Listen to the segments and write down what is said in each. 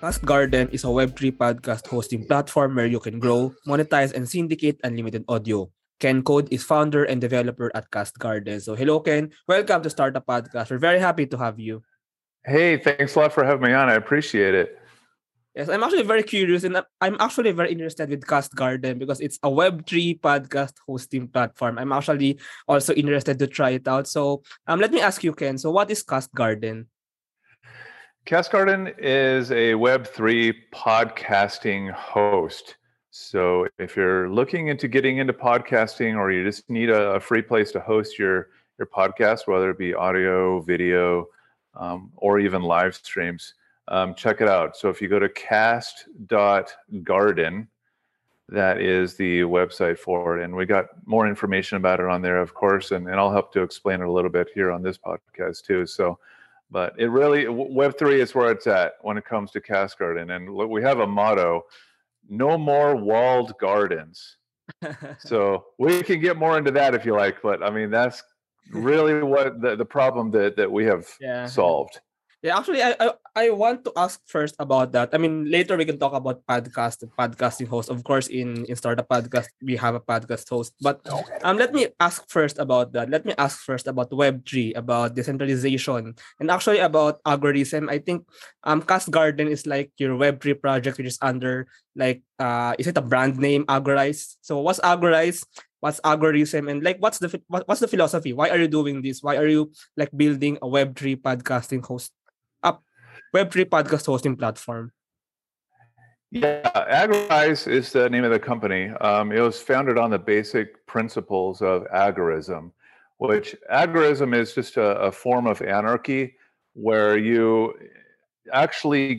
Cast Garden is a Web3 podcast hosting platform where you can grow, monetize, and syndicate unlimited audio. Ken Code is founder and developer at Cast Garden. So hello, Ken. Welcome to Startup Podcast. We're very happy to have you. Hey, thanks a lot for having me on. I appreciate it. Yes, I'm actually very curious and I'm actually very interested with Cast Garden because it's a Web3 podcast hosting platform. I'm actually also interested to try it out. So let me ask you, Ken, so what is Cast Garden? Cast Garden is a Web3 podcasting host. So if you're looking into getting into podcasting or you just need a free place to host your podcast, whether it be audio, video, or even live streams, check it out. So if you go to cast.garden, that is the website for it. And we got more information about it on there, of course, and I'll help to explain it a little bit here on this podcast too. So, but it really, Web3 is where it's at when it comes to Cast Garden. And we have a motto, no more walled gardens. So we can get more into that if you like, but I mean, that's really what the problem that we have solved. Yeah, actually, I want to ask first about that. I mean, later we can talk about podcasting hosts. Of course, in Startup Podcast, we have a podcast host. But let me ask first about that. Let me ask first about Web3, about decentralization, and actually about agorism. I think Cast Garden is like your Web3 project, which is under like, is it a brand name, Agorise? So what's Agorise? What's agorism? And like, what's the philosophy? Why are you doing this? Why are you like building a Web3 podcasting host? Web3 podcast hosting platform. Yeah, Agorise is the name of the company. It was founded on the basic principles of agorism, which agorism is just a form of anarchy where you actually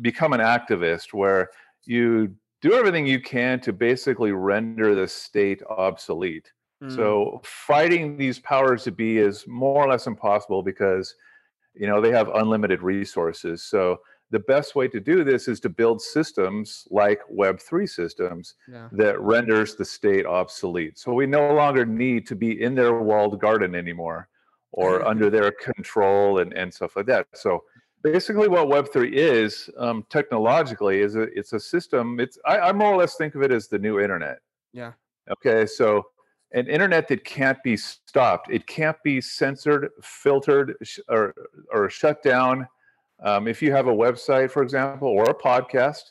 become an activist, where you do everything you can to basically render the state obsolete. So fighting these powers to be is more or less impossible because they have unlimited resources. So the best way to do this is to build systems like Web3 systems that renders the state obsolete. So we no longer need to be in their walled garden anymore or under their control and stuff like that. So basically what Web3 is technologically is it's a system. I more or less think of it as the new internet. Yeah. Okay. So an internet that can't be stopped. It can't be censored, filtered, or shut down. If you have a website, for example, or a podcast,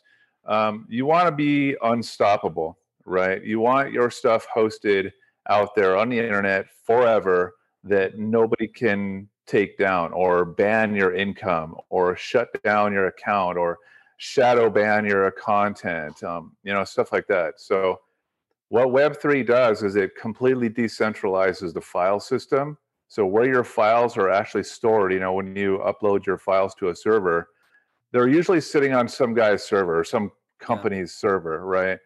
you want to be unstoppable, right? You want your stuff hosted out there on the internet forever that nobody can take down or ban your income or shut down your account or shadow ban your content, stuff like that. So what Web3 does is it completely decentralizes the file system. So where your files are actually stored, when you upload your files to a server, they're usually sitting on some guy's server, some company's server, right?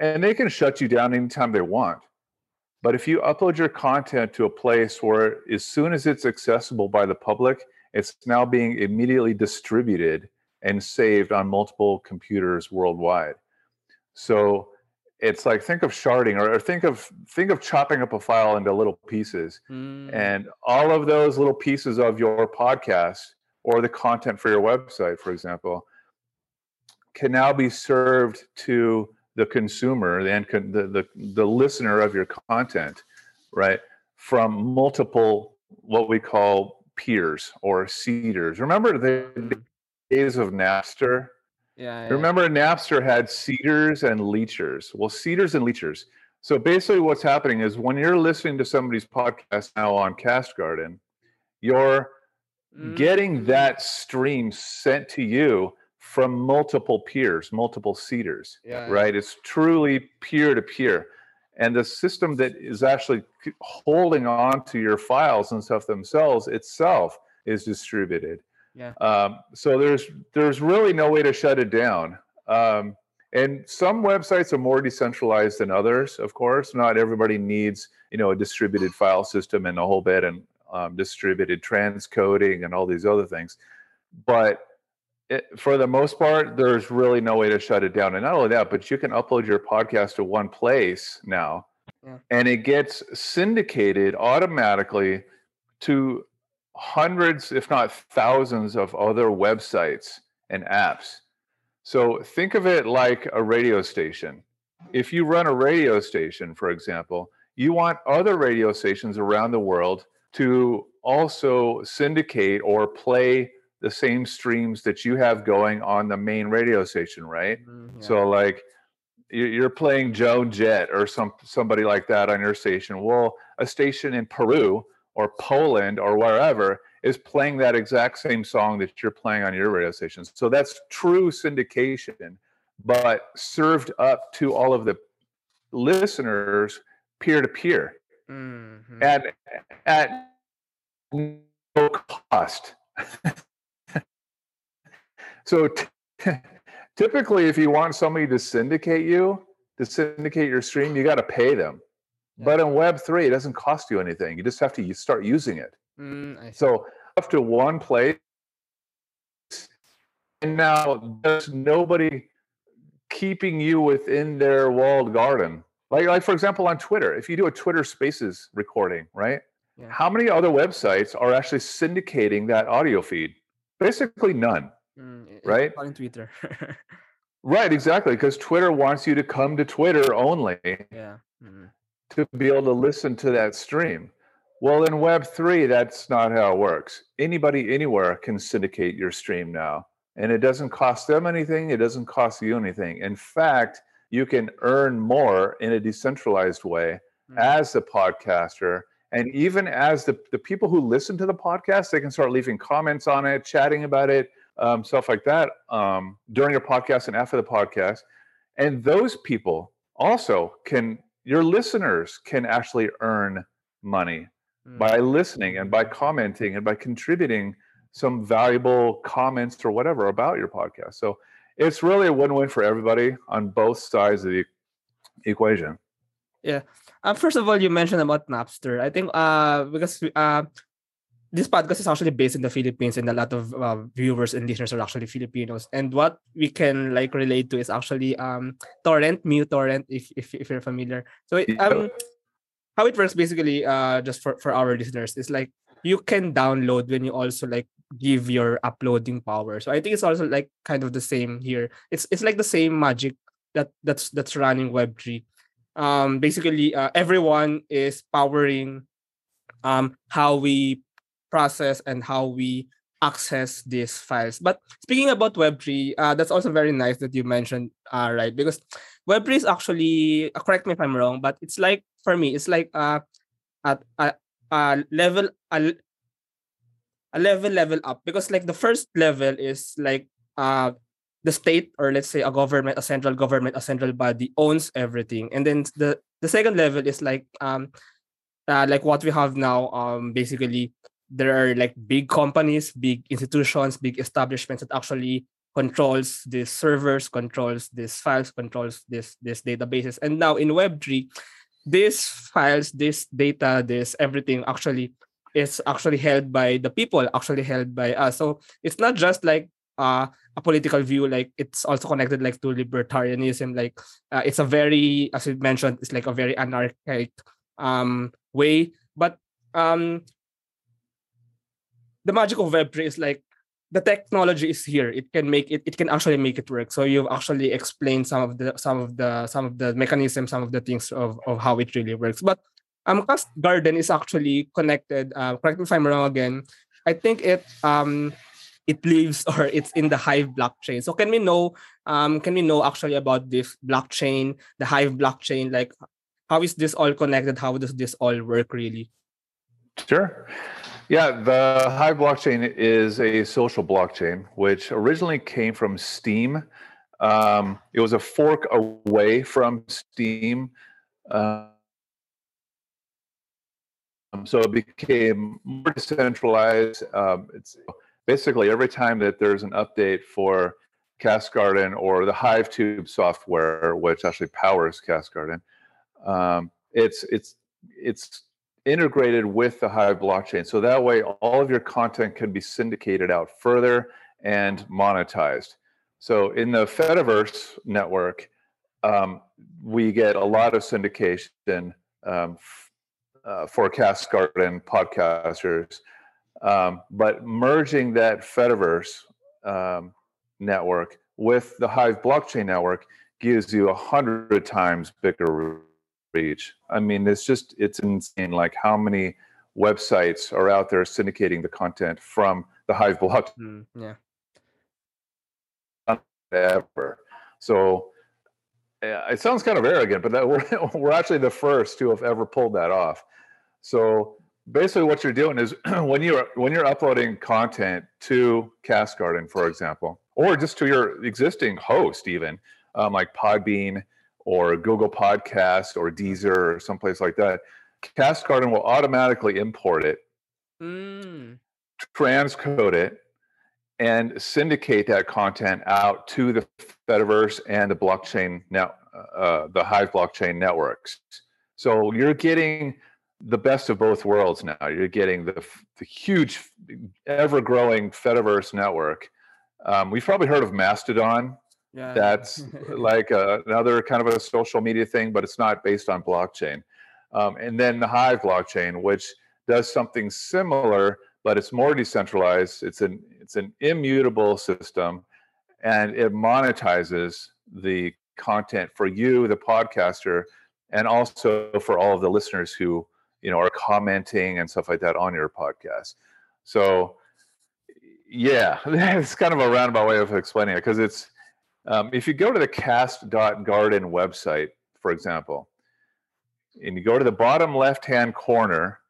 And they can shut you down anytime they want. But if you upload your content to a place where as soon as it's accessible by the public, it's now being immediately distributed and saved on multiple computers worldwide. So it's like, think of sharding or think of chopping up a file into little pieces. And all of those little pieces of your podcast or the content for your website, for example, can now be served to the consumer and the listener of your content, right? From multiple, what we call peers or seeders. Remember the days of Napster? Yeah, remember, Napster had seeders and leechers. Well, seeders and leechers. So basically what's happening is when you're listening to somebody's podcast now on Cast Garden, you're getting that stream sent to you from multiple peers, multiple seeders, right? It's truly peer-to-peer. And the system that is actually holding on to your files and stuff themselves itself is distributed. Yeah. So there's really no way to shut it down. And some websites are more decentralized than others, of course. Not everybody needs, a distributed file system and a whole bit and distributed transcoding and all these other things. But for the most part, there's really no way to shut it down. And not only that, but you can upload your podcast to one place now, and it gets syndicated automatically to hundreds, if not thousands, of other websites and apps. So think of it like a radio station. If you run a radio station, for example, you want other radio stations around the world to also syndicate or play the same streams that you have going on the main radio station, right? Mm-hmm. So like you're playing Joan Jett or somebody like that on your station. Well, a station in Peru or Poland or wherever is playing that exact same song that you're playing on your radio station. So that's true syndication, but served up to all of the listeners peer-to-peer, mm-hmm. and at no cost. So typically, if you want somebody to syndicate your stream, you got to pay them. Yeah. But in Web3, it doesn't cost you anything. You just have to start using it. So up to one place, and now there's nobody keeping you within their walled garden. Like for example, on Twitter, if you do a Twitter Spaces recording, right? Yeah. How many other websites are actually syndicating that audio feed? Basically none, right? On Twitter. Right, exactly, because Twitter wants you to come to Twitter only, yeah. Mm-hmm. to be able to listen to that stream. Well, in Web3, that's not how it works. Anybody, anywhere can syndicate your stream now. And it doesn't cost them anything. It doesn't cost you anything. In fact, you can earn more in a decentralized way as the podcaster. And even as the people who listen to the podcast, they can start leaving comments on it, chatting about it, stuff like that during the podcast and after the podcast. And those people also your listeners can actually earn money by listening and by commenting and by contributing some valuable comments or whatever about your podcast. So it's really a win-win for everybody on both sides of the equation. Yeah. First of all, you mentioned about Napster. I think because this podcast is actually based in the Philippines, and a lot of viewers and listeners are actually Filipinos. And what we can like relate to is actually torrent, MuTorrent, if you're familiar. So how it works basically, just for our listeners, is like you can download when you also like give your uploading power. So I think it's also like kind of the same here. It's like the same magic that's running Web3. Basically, everyone is powering how we process and how we access these files. But speaking about Web3, that's also very nice that you mentioned, right? Because Web3 is actually, correct me if I'm wrong, but it's like, for me, it's like at a level, a level up, because like the first level is like the state, or let's say a government, a central body owns everything, and then the second level is like what we have now. Basically, there are like big companies, big institutions, big establishments that actually controls these servers, controls these files, controls these databases, and now in Web3. These files, this data, this everything actually is actually held by the people, actually held by us. So it's not just like a political view, like it's also connected like to libertarianism. Like it's a very, as you mentioned, it's like a very anarchic way. But the magic of Web3 is like the technology is here. It can actually make it work. So you've actually explained some of the mechanisms, some of the things of how it really works. But Cast Garden is actually connected. Correct me if I'm wrong again. I think it lives, or it's in the Hive blockchain. So can we know actually about this blockchain, the Hive blockchain? Like, how is this all connected? How does this all work really? Sure. Yeah, the Hive blockchain is a social blockchain, which originally came from Steem. It was a fork away from Steem. So it became more decentralized. It's basically, every time that there's an update for Cast Garden or the HiveTube software, which actually powers Cast Garden, it's integrated with the Hive blockchain. So that way, all of your content can be syndicated out further and monetized. So in the Fediverse network, we get a lot of syndication for Cast Garden podcasters. But merging that Fediverse network with the Hive blockchain network gives you 100 times bigger reach. I mean, it's just, it's insane, like how many websites are out there syndicating the content from the Hive blockchain. Ever. So it sounds kind of arrogant, but that we're actually the first to have ever pulled that off. So basically what you're doing is when you're uploading content to Cast Garden, for example, or just to your existing host, even like Podbean or Google Podcasts or Deezer or someplace like that, Cast Garden will automatically import it, transcode it, and syndicate that content out to the Fediverse and the blockchain now, the Hive blockchain networks. So you're getting the best of both worlds now. You're getting the huge, ever-growing Fediverse network. We've probably heard of Mastodon. Yeah. That's like another kind of a social media thing, but it's not based on blockchain. And then the Hive blockchain, which does something similar, but it's more decentralized. It's an immutable system, and it monetizes the content for you, the podcaster, and also for all of the listeners who, you know, are commenting and stuff like that on your podcast. So yeah, it's kind of a roundabout way of explaining it, because it's if you go to the cast.garden website, for example, and you go to the bottom left-hand corner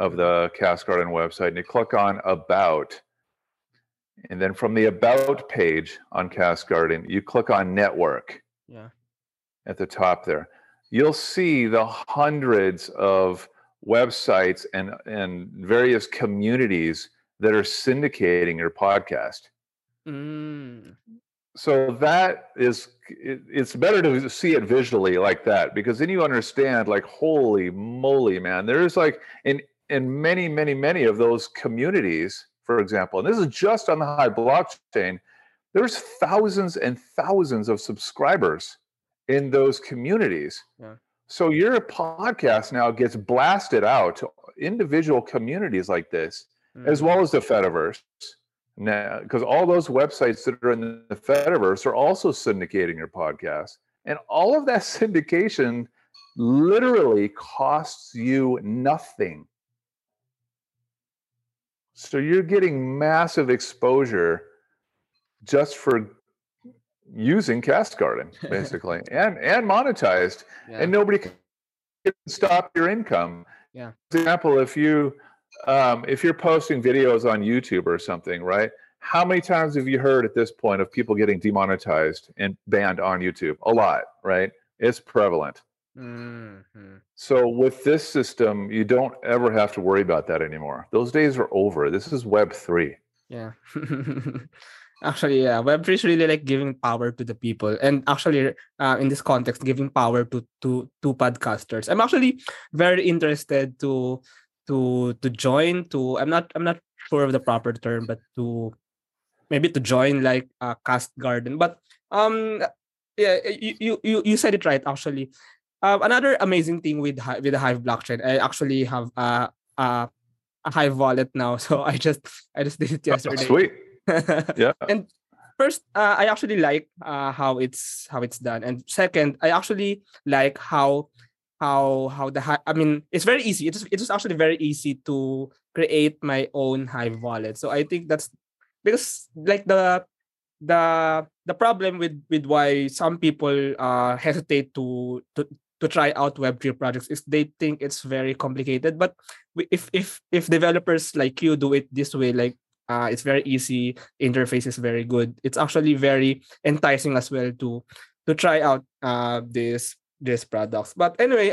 of the Cast Garden website, and you click on About, and then from the About page on Cast Garden, you click on Network. Yeah. At the top there, you'll see the hundreds of websites and various communities that are syndicating your podcast. So that is, it's better to see it visually like that, because then you understand, like, holy moly, man, there's like in many, many, many of those communities, for example, and this is just on the Hive blockchain, there's thousands and thousands of subscribers in those communities. Yeah. So your podcast now gets blasted out to individual communities like this, as well as the Fediverse. Now, because all those websites that are in the Fediverse are also syndicating your podcast. And all of that syndication literally costs you nothing. So you're getting massive exposure just for using Cast Garden, basically, and monetized. Yeah. And nobody can stop your income. Yeah. For example, if you're posting videos on YouTube or something, right? How many times have you heard at this point of people getting demonetized and banned on YouTube? A lot, right? It's prevalent. So with this system, you don't ever have to worry about that anymore. Those days are over. This is Web3. Yeah. Actually, yeah, Web3 is really like giving power to the people, and actually, in this context, giving power to podcasters. I'm actually very interested to join to, I'm not sure of the proper term, but to maybe to join like a Cast Garden. But yeah, you said it right, actually. Another amazing thing with the Hive blockchain, I actually have a Hive wallet now, so I just did it yesterday. Sweet. Yeah. And first, I actually like how it's done, and second, I actually like how the Hive, I mean, it's very easy. It was actually very easy to create my own Hive wallet. So I think that's because, like, the problem with why some people hesitate to try out Web3 projects is they think it's very complicated. But if developers like you do it this way, like, it's very easy. Interface is very good. It's actually very enticing as well to try out these products. But anyway,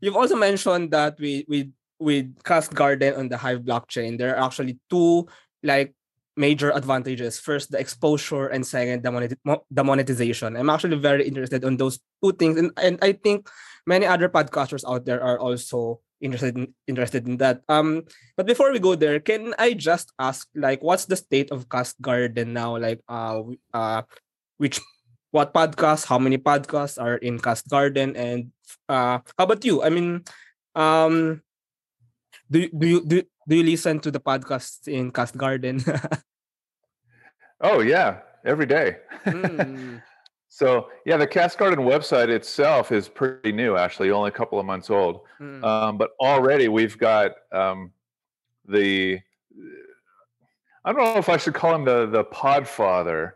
you've also mentioned that with Cast Garden on the Hive blockchain, there are actually two like major advantages. First, the exposure, and second, the monetization. I'm actually very interested on those two things, and I think many other podcasters out there are also interested in that. But before we go there, can I just ask, like, what's the state of Cast Garden now? Like, what podcasts, how many podcasts are in Cast Garden, and how about you? I mean, do you listen to the podcasts in Cast Garden? Oh, yeah. Every day. So, yeah, the Cast Garden website itself is pretty new, actually, only a couple of months old. But already we've got I don't know if I should call him the podfather,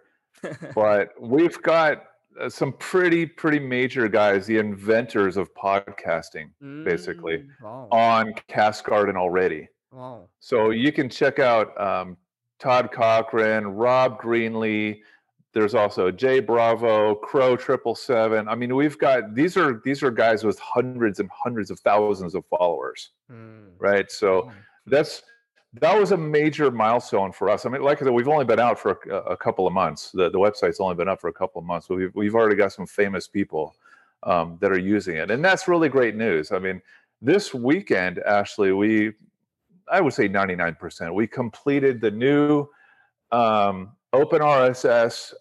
but we've got some pretty major guys, the inventors of podcasting, basically, on Cast Garden already. So you can check out Todd Cochran, Rob Greenlee. There's also Jay Bravo, Crow777. I mean, we've got these are guys with hundreds and hundreds of thousands of followers, right? So that was a major milestone for us. I mean, like I said, we've only been out for a couple of months. The website's only been up for a couple of months. We've already got some famous people that are using it, and that's really great news. I mean, this weekend, Ashley, I would say 99%. We completed the new Open RSS,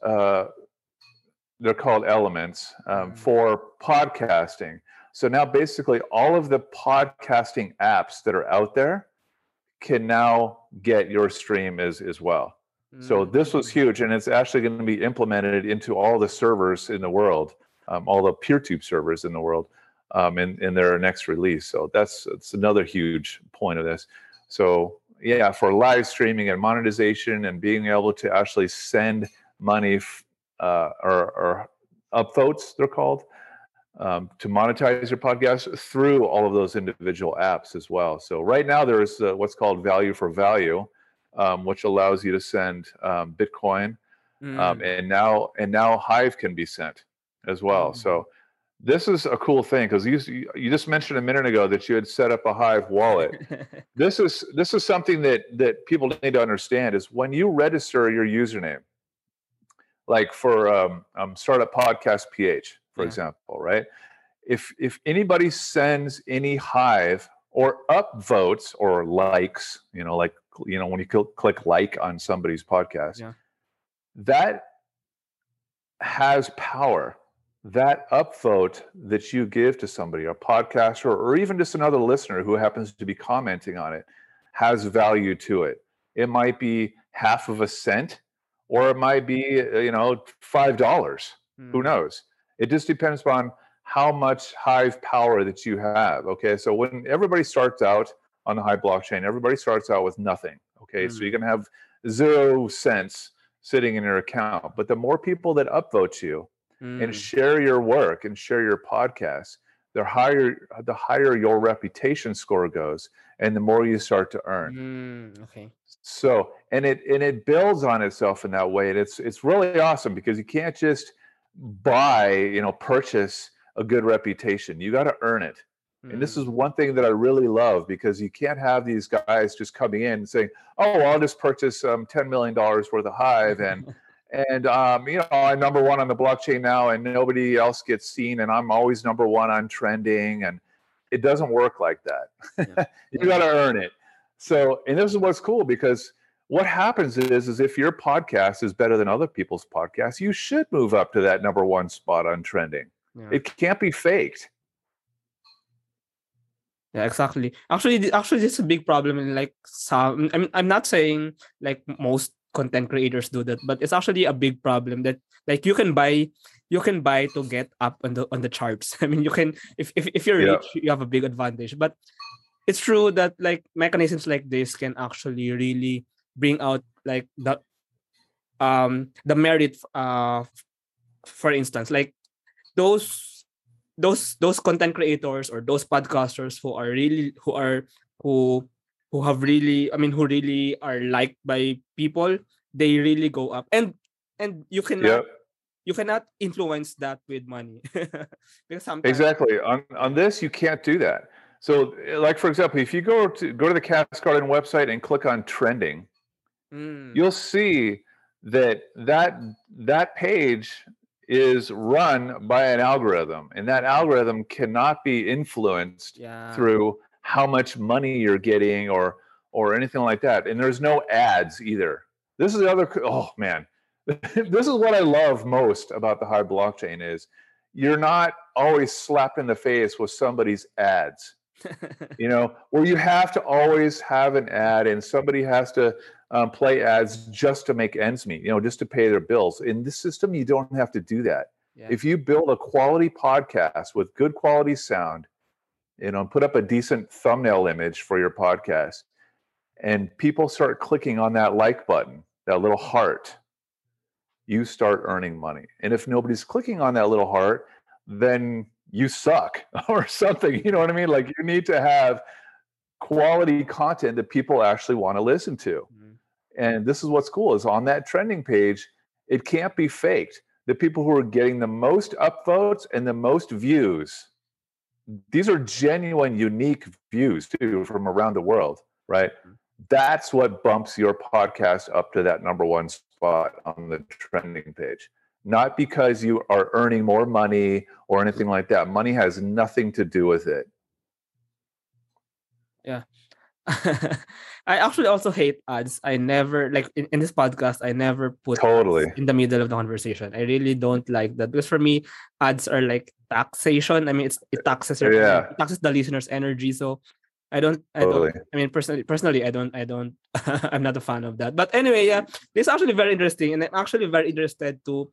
they're called elements, for podcasting. So now basically all of the podcasting apps that are out there can now get your stream as well. So this was huge, and it's actually going to be implemented into all the servers in the world, all the PeerTube servers in the world in their next release. So that's another huge point of this. So yeah, for live streaming and monetization and being able to actually send money or upvotes, they're called, to monetize your podcast through all of those individual apps as well. So right now there is what's called value for value, which allows you to send Bitcoin, and now Hive can be sent as well. So this is a cool thing, because you just mentioned a minute ago that you had set up a Hive wallet. This is something that people need to understand is when you register your username, like for Startup Podcast PH, for example, right? If anybody sends any Hive or upvotes or likes, like when you click like on somebody's podcast, that has power. That upvote that you give to somebody, a podcaster, or even just another listener who happens to be commenting on it, has value to it. It might be half of a cent, or it might be, $5. Who knows? It just depends on how much Hive power that you have. Okay, so when everybody starts out on the Hive blockchain, everybody starts out with nothing. Okay, so you're going to have 0 cents sitting in your account. But the more people that upvote you, and share your work and share your podcast, the higher your reputation score goes, and the more you start to earn. Okay. So and it builds on itself in that way, and it's really awesome, because you can't just purchase a good reputation. You got to earn it. And this is one thing that I really love, because you can't have these guys just coming in and saying, "Oh, well, I'll just purchase $10 million worth of Hive and." And, I'm number one on the blockchain now, and nobody else gets seen, and I'm always number one on trending. And it doesn't work like that. You got to earn it. So, and this is what's cool, because what happens is if your podcast is better than other people's podcasts, you should move up to that number one spot on trending. It can't be faked. Yeah, exactly. Actually, it's a big problem in I'm not saying like most content creators do that, but it's actually a big problem that like you can buy to get up on the charts. I mean, you can if you're rich, you have a big advantage. But it's true that like mechanisms like this can actually really bring out like the merit. For instance, like those content creators or those podcasters who really are liked by people, they really go up. And you cannot influence that with money. Because sometimes— Exactly. On this, you can't do that. So like, for example, if you go to the Cast Garden website and click on trending, you'll see that page is run by an algorithm, and that algorithm cannot be influenced through how much money you're getting or anything like that. And there's no ads either. This is the other, oh man, this is what I love most about the Hive blockchain is you're not always slapped in the face with somebody's ads. you know, where you have to always have an ad and somebody has to play ads just to make ends meet, you know, just to pay their bills. In this system, you don't have to do that. Yeah. If you build a quality podcast with good quality sound, you know, put up a decent thumbnail image for your podcast, and people start clicking on that like button, that little heart, you start earning money. And if nobody's clicking on that little heart, then you suck or something. You know what I mean? Like, you need to have quality content that people actually want to listen to. Mm-hmm. And this is what's cool, is on that trending page, it can't be faked. The people who are getting the most upvotes and the most views, these are genuine, unique views too, from around the world, right? Mm-hmm. That's what bumps your podcast up to that #1 spot on the trending page. Not because you are earning more money or anything like that. Money has nothing to do with it. Yeah. I actually also hate ads. I never, like, in this podcast, I never put ads in the middle of the conversation. I really don't like that, because for me, ads are like taxation. I mean, it taxes your, it taxes the listener's energy. So I don't. I mean, personally, I don't. I'm not a fan of that. But anyway, yeah, this is actually very interesting, and I'm actually very interested to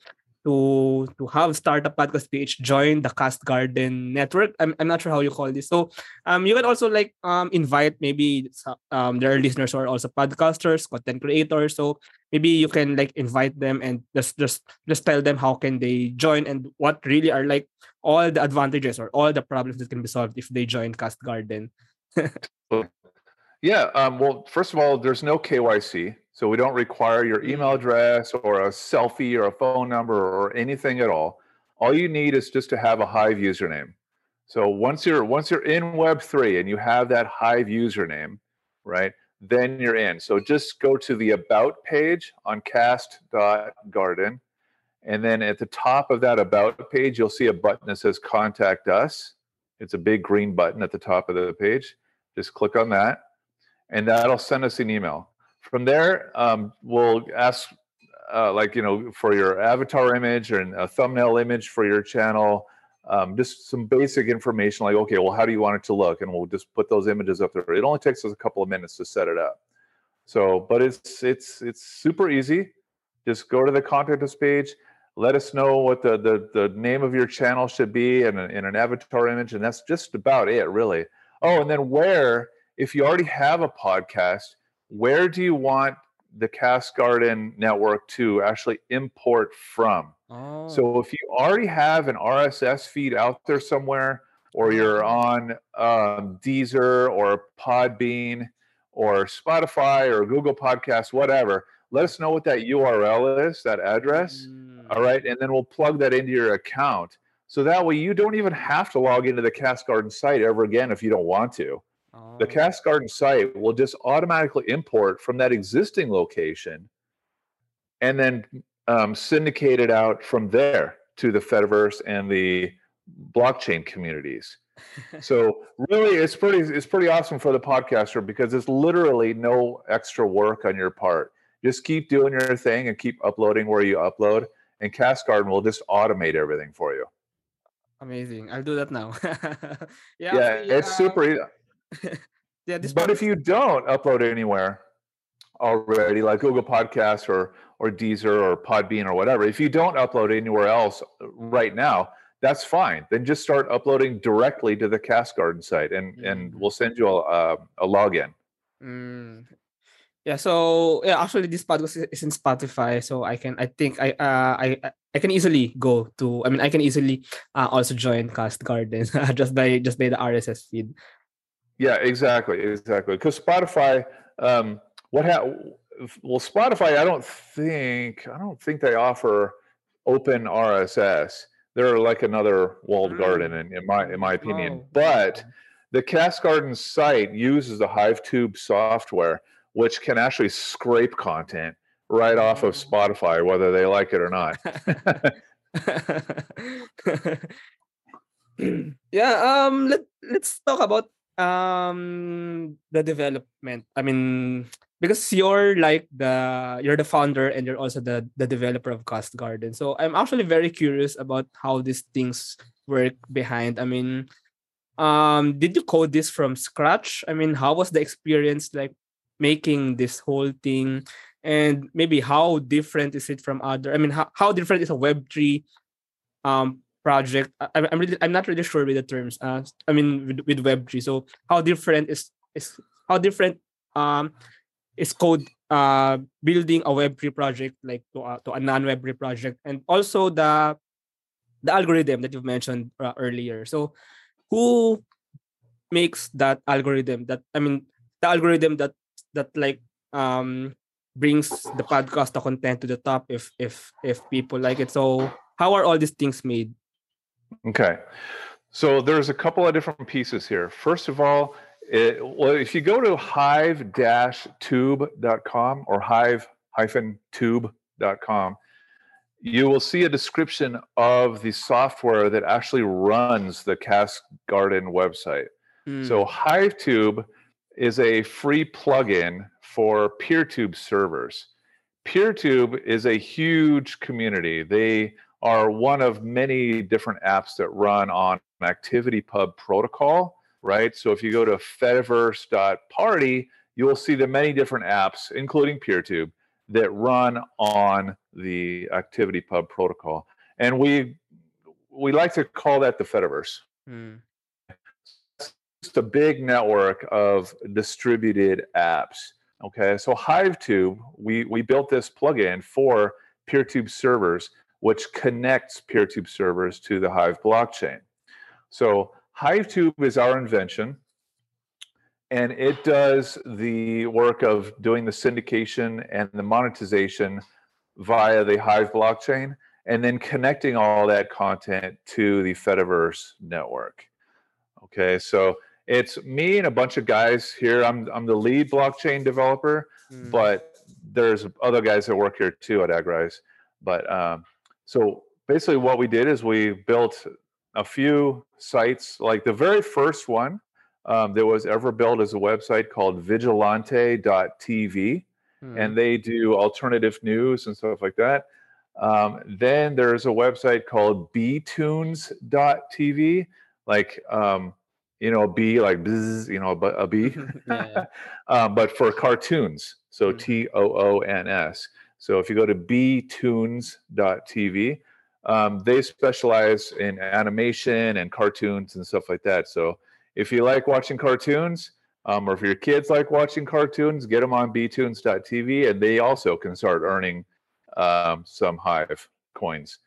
have Startup Podcast PH join the Cast Garden network. I'm not sure how you call this. So, you can also invite maybe there are listeners who are also podcasters, content creators. So maybe you can invite them and just tell them how can they join and what really are all the advantages or all the problems that can be solved if they join Cast Garden. Yeah. Well, first of all, there's no KYC, so we don't require your email address or a selfie or a phone number or anything at all. All you need is just to have a Hive username. So once you're in Web3 and you have that Hive username, right, then you're in. So just go to the About page on cast.garden, and then at the top of that About page, you'll see a button that says Contact Us. It's a big green button at the top of the page. Just click on that, and that'll send us an email. From there, we'll ask, for your avatar image and a thumbnail image for your channel, just some basic information like, okay, well, how do you want it to look? And we'll just put those images up there. It only takes us a couple of minutes to set it up. So, but it's super easy. Just go to the Contact Us page. Let us know what the name of your channel should be and an avatar image, and that's just about it, really. Oh, and then if you already have a podcast, where do you want the Cast Garden network to actually import from? Oh. So if you already have an RSS feed out there somewhere, or you're on Deezer or Podbean or Spotify or Google Podcasts, whatever, let us know what that URL is, that address. All right, and then we'll plug that into your account. So that way you don't even have to log into the Cast Garden site ever again if you don't want to. Oh. The Cast Garden site will just automatically import from that existing location and then syndicate it out from there to the Fediverse and the blockchain communities. So really, it's pretty awesome for the podcaster, because there's literally no extra work on your part. Just keep doing your thing and keep uploading where you upload. And Cast Garden will just automate everything for you. Amazing. I'll do that now. yeah, it's super easy. Yeah, but if you don't upload anywhere already, like Google Podcasts or Deezer or Podbean or whatever, if you don't upload anywhere else right now, that's fine. Then just start uploading directly to the Cast Garden site, and we'll send you a login. Mm. Yeah, so yeah, actually this podcast is in Spotify, so I can easily go to. I mean, I can easily also join Cast Garden just by the RSS feed. Yeah, exactly. Because Spotify, Spotify, I don't think they offer open RSS. They're like another walled garden, in my opinion. Oh. But the Cast Garden site uses the HiveTube software, which can actually scrape content right off of Spotify, whether they like it or not. Yeah, let's talk about the development. I mean, because you're the founder and you're also the developer of Cast Garden. So I'm actually very curious about how these things work behind. I mean, Did you code this from scratch? I mean, how was the experience like making this whole thing? And maybe how different is it from other? I mean, how different is a Web3 project? I'm not really sure with the terms. I mean, with Web3. So how different is code building a Web3 project like to a non-Web3 project? And also the algorithm that you've mentioned earlier. So who makes that algorithm? The algorithm that like brings the podcast, the content to the top if people like it. So how are all these things made? Okay. So there's a couple of different pieces here. First of all, if you go to hive-tube.com or hive-tube.com, you will see a description of the software that actually runs the Cast Garden website. So HiveTube is a free plugin for PeerTube servers. PeerTube is a huge community. They are one of many different apps that run on ActivityPub protocol, right? So if you go to Fediverse.party, you will see the many different apps, including PeerTube, that run on the ActivityPub protocol. And we like to call that the Fediverse. It's just a big network of distributed apps. Okay, so HiveTube, we built this plugin for PeerTube servers, which connects PeerTube servers to the Hive blockchain. So HiveTube is our invention, and it does the work of doing the syndication and the monetization via the Hive blockchain, and then connecting all that content to the Fediverse network. Okay, so it's me and a bunch of guys here. I'm the lead blockchain developer, but there's other guys that work here too at Agorise. But so basically what we did is we built a few sites, like the very first one that was ever built as a website called Vigilante.tv. And they do alternative news and stuff like that. Then there's a website called Btoons.tv, like, you know, a B, like bzz, you know, a B, yeah. But for cartoons. So T-O-O-N-S. So if you go to Btoons.tv, they specialize in animation and cartoons and stuff like that. So if you like watching cartoons, or if your kids like watching cartoons, get them on btoons.tv, and they also can start earning some Hive coins.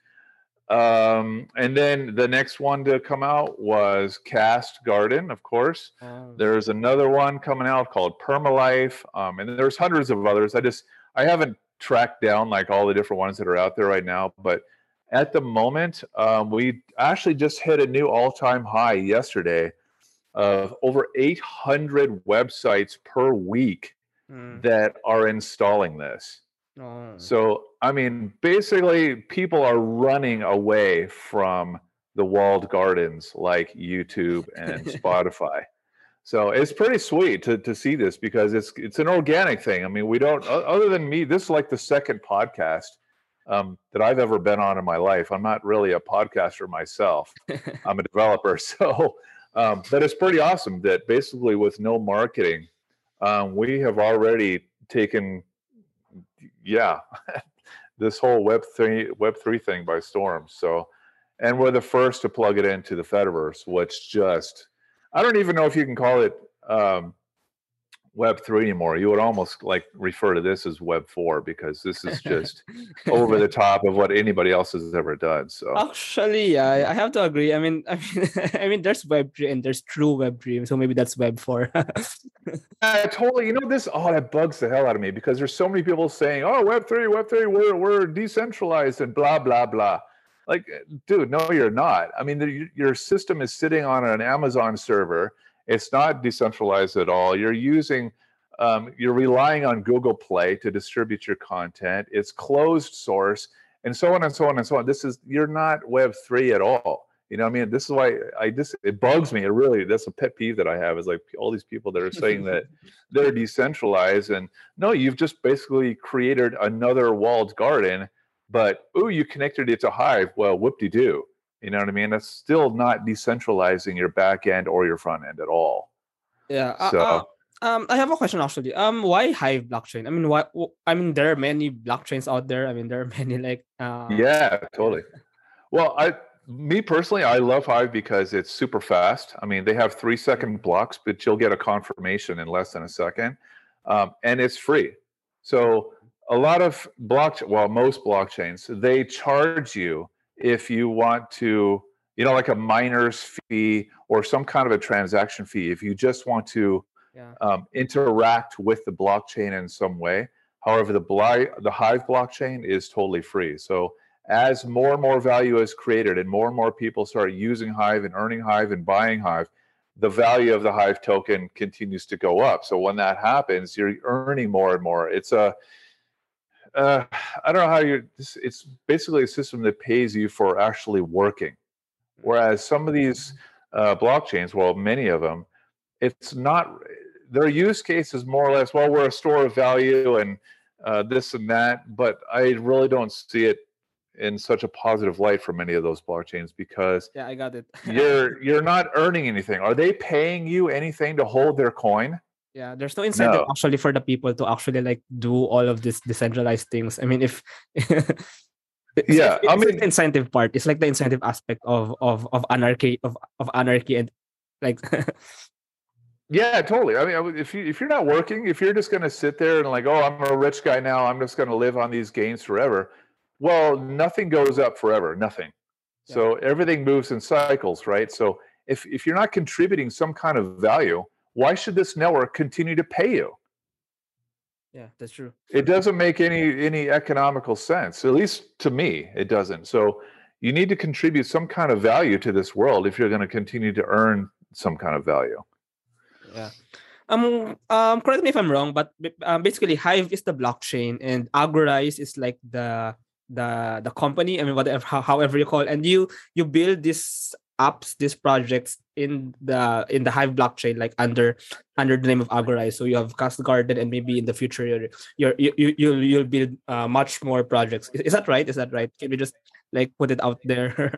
And then the next one to come out was Cast Garden, of course. There's another one coming out called Permalife, and then there's hundreds of others. I haven't tracked down like all the different ones that are out there right now, but at the moment, we actually just hit a new all-time high yesterday of over 800 websites per week that are installing this. So, I mean, basically, people are running away from the walled gardens like YouTube and Spotify. So it's pretty sweet to see this, because it's an organic thing. I mean, we don't, other than me, this is like the second podcast that I've ever been on in my life. I'm not really a podcaster myself. I'm a developer. So but it's pretty awesome that basically with no marketing, we have already taken, this whole Web3 thing by storm. So, and we're the first to plug it into the Fediverse, which just, I don't even know if you can call it Web3 anymore. You would almost like refer to this as Web4, because this is just over the top of what anybody else has ever done. So actually, yeah, I have to agree. I mean, there's Web3 and there's true Web3, so maybe that's Web4. Totally. You know, this that bugs the hell out of me, because there's so many people saying, "Oh, Web3, we're decentralized and blah blah blah." Like, dude, no, you're not. I mean, your system is sitting on an Amazon server. It's not decentralized at all. You're using, you're relying on Google Play to distribute your content. It's closed source, and so on and so on and so on. You're not Web3 at all. You know what I mean? This is why it bugs me. It really, that's a pet peeve that I have, is like all these people that are saying that they're decentralized, and no, you've just basically created another walled garden, but, ooh, you connected it to Hive. Well, whoop-de-doo. You know what I mean? That's still not decentralizing your back end or your front end at all. Yeah. So I have a question actually. Why Hive blockchain? I mean, why? I mean, there are many blockchains out there. I mean, there are many like. Yeah, totally. Well, me personally, I love Hive because it's super fast. I mean, they have 3-second blocks, but you'll get a confirmation in less than a second, and it's free. So a lot of most blockchains, they charge you if you want to, you know, like a miner's fee or some kind of a transaction fee, if you just want to interact with the blockchain in some way. However, the Hive blockchain is totally free. So as more and more value is created and more people start using Hive and earning Hive and buying Hive, the value of the Hive token continues to go up. So when that happens, you're earning more and more. It's a I don't know how it's basically a system that pays you for actually working. Whereas some of these blockchains, well, many of them, it's not, their use case is more or less, well, we're a store of value and this and that, but I really don't see it in such a positive light for many of those blockchains because I got it. you're not earning anything. Are they paying you anything to hold their coin? Yeah, there's no incentive actually for the people to actually like do all of these decentralized things. I mean, if I mean the incentive part, it's like the incentive aspect of anarchy of anarchy and like yeah, totally. I mean, if you're not working, if you're just going to sit there and like, oh, I'm a rich guy now, I'm just going to live on these gains forever. Well, nothing goes up forever, nothing. Yeah. So everything moves in cycles, right? So if you're not contributing some kind of value, why should this network continue to pay you? Yeah, that's true. It doesn't make any economical sense, at least to me, it doesn't. So you need to contribute some kind of value to this world if you're going to continue to earn some kind of value. Yeah. Correct me if I'm wrong, but basically Hive is the blockchain and Agorise is like the company. I mean, whatever, however you call it. And you build this. Apps, these projects in the Hive blockchain, like under the name of Agorise. So you have Cast Garden, and maybe in the future you'll build much more projects. Is that right? Can we just like put it out there?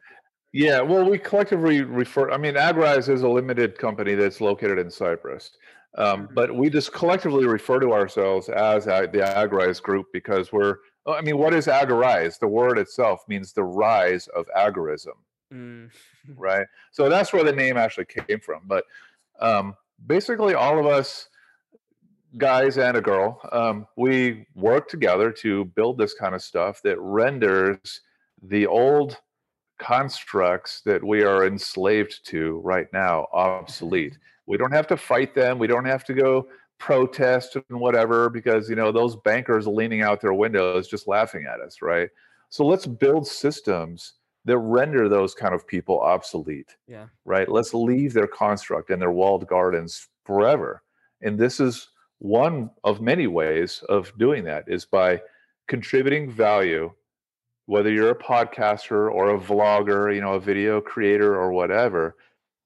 Yeah. Well, we collectively refer. I mean, Agorise is a limited company that's located in Cyprus, but we just collectively refer to ourselves as the Agorise Group because we're. I mean, what is Agorise? The word itself means the rise of agorism. Right, so that's where the name actually came from. But basically, all of us guys and a girl, we work together to build this kind of stuff that renders the old constructs that we are enslaved to right now obsolete. We don't have to fight them. We don't have to go protest and whatever because you know those bankers leaning out their windows just laughing at us, right? So let's build systems that render those kind of people obsolete, right? Let's leave their construct and their walled gardens forever. And this is one of many ways of doing that is by contributing value, whether you're a podcaster or a vlogger, you know, a video creator or whatever,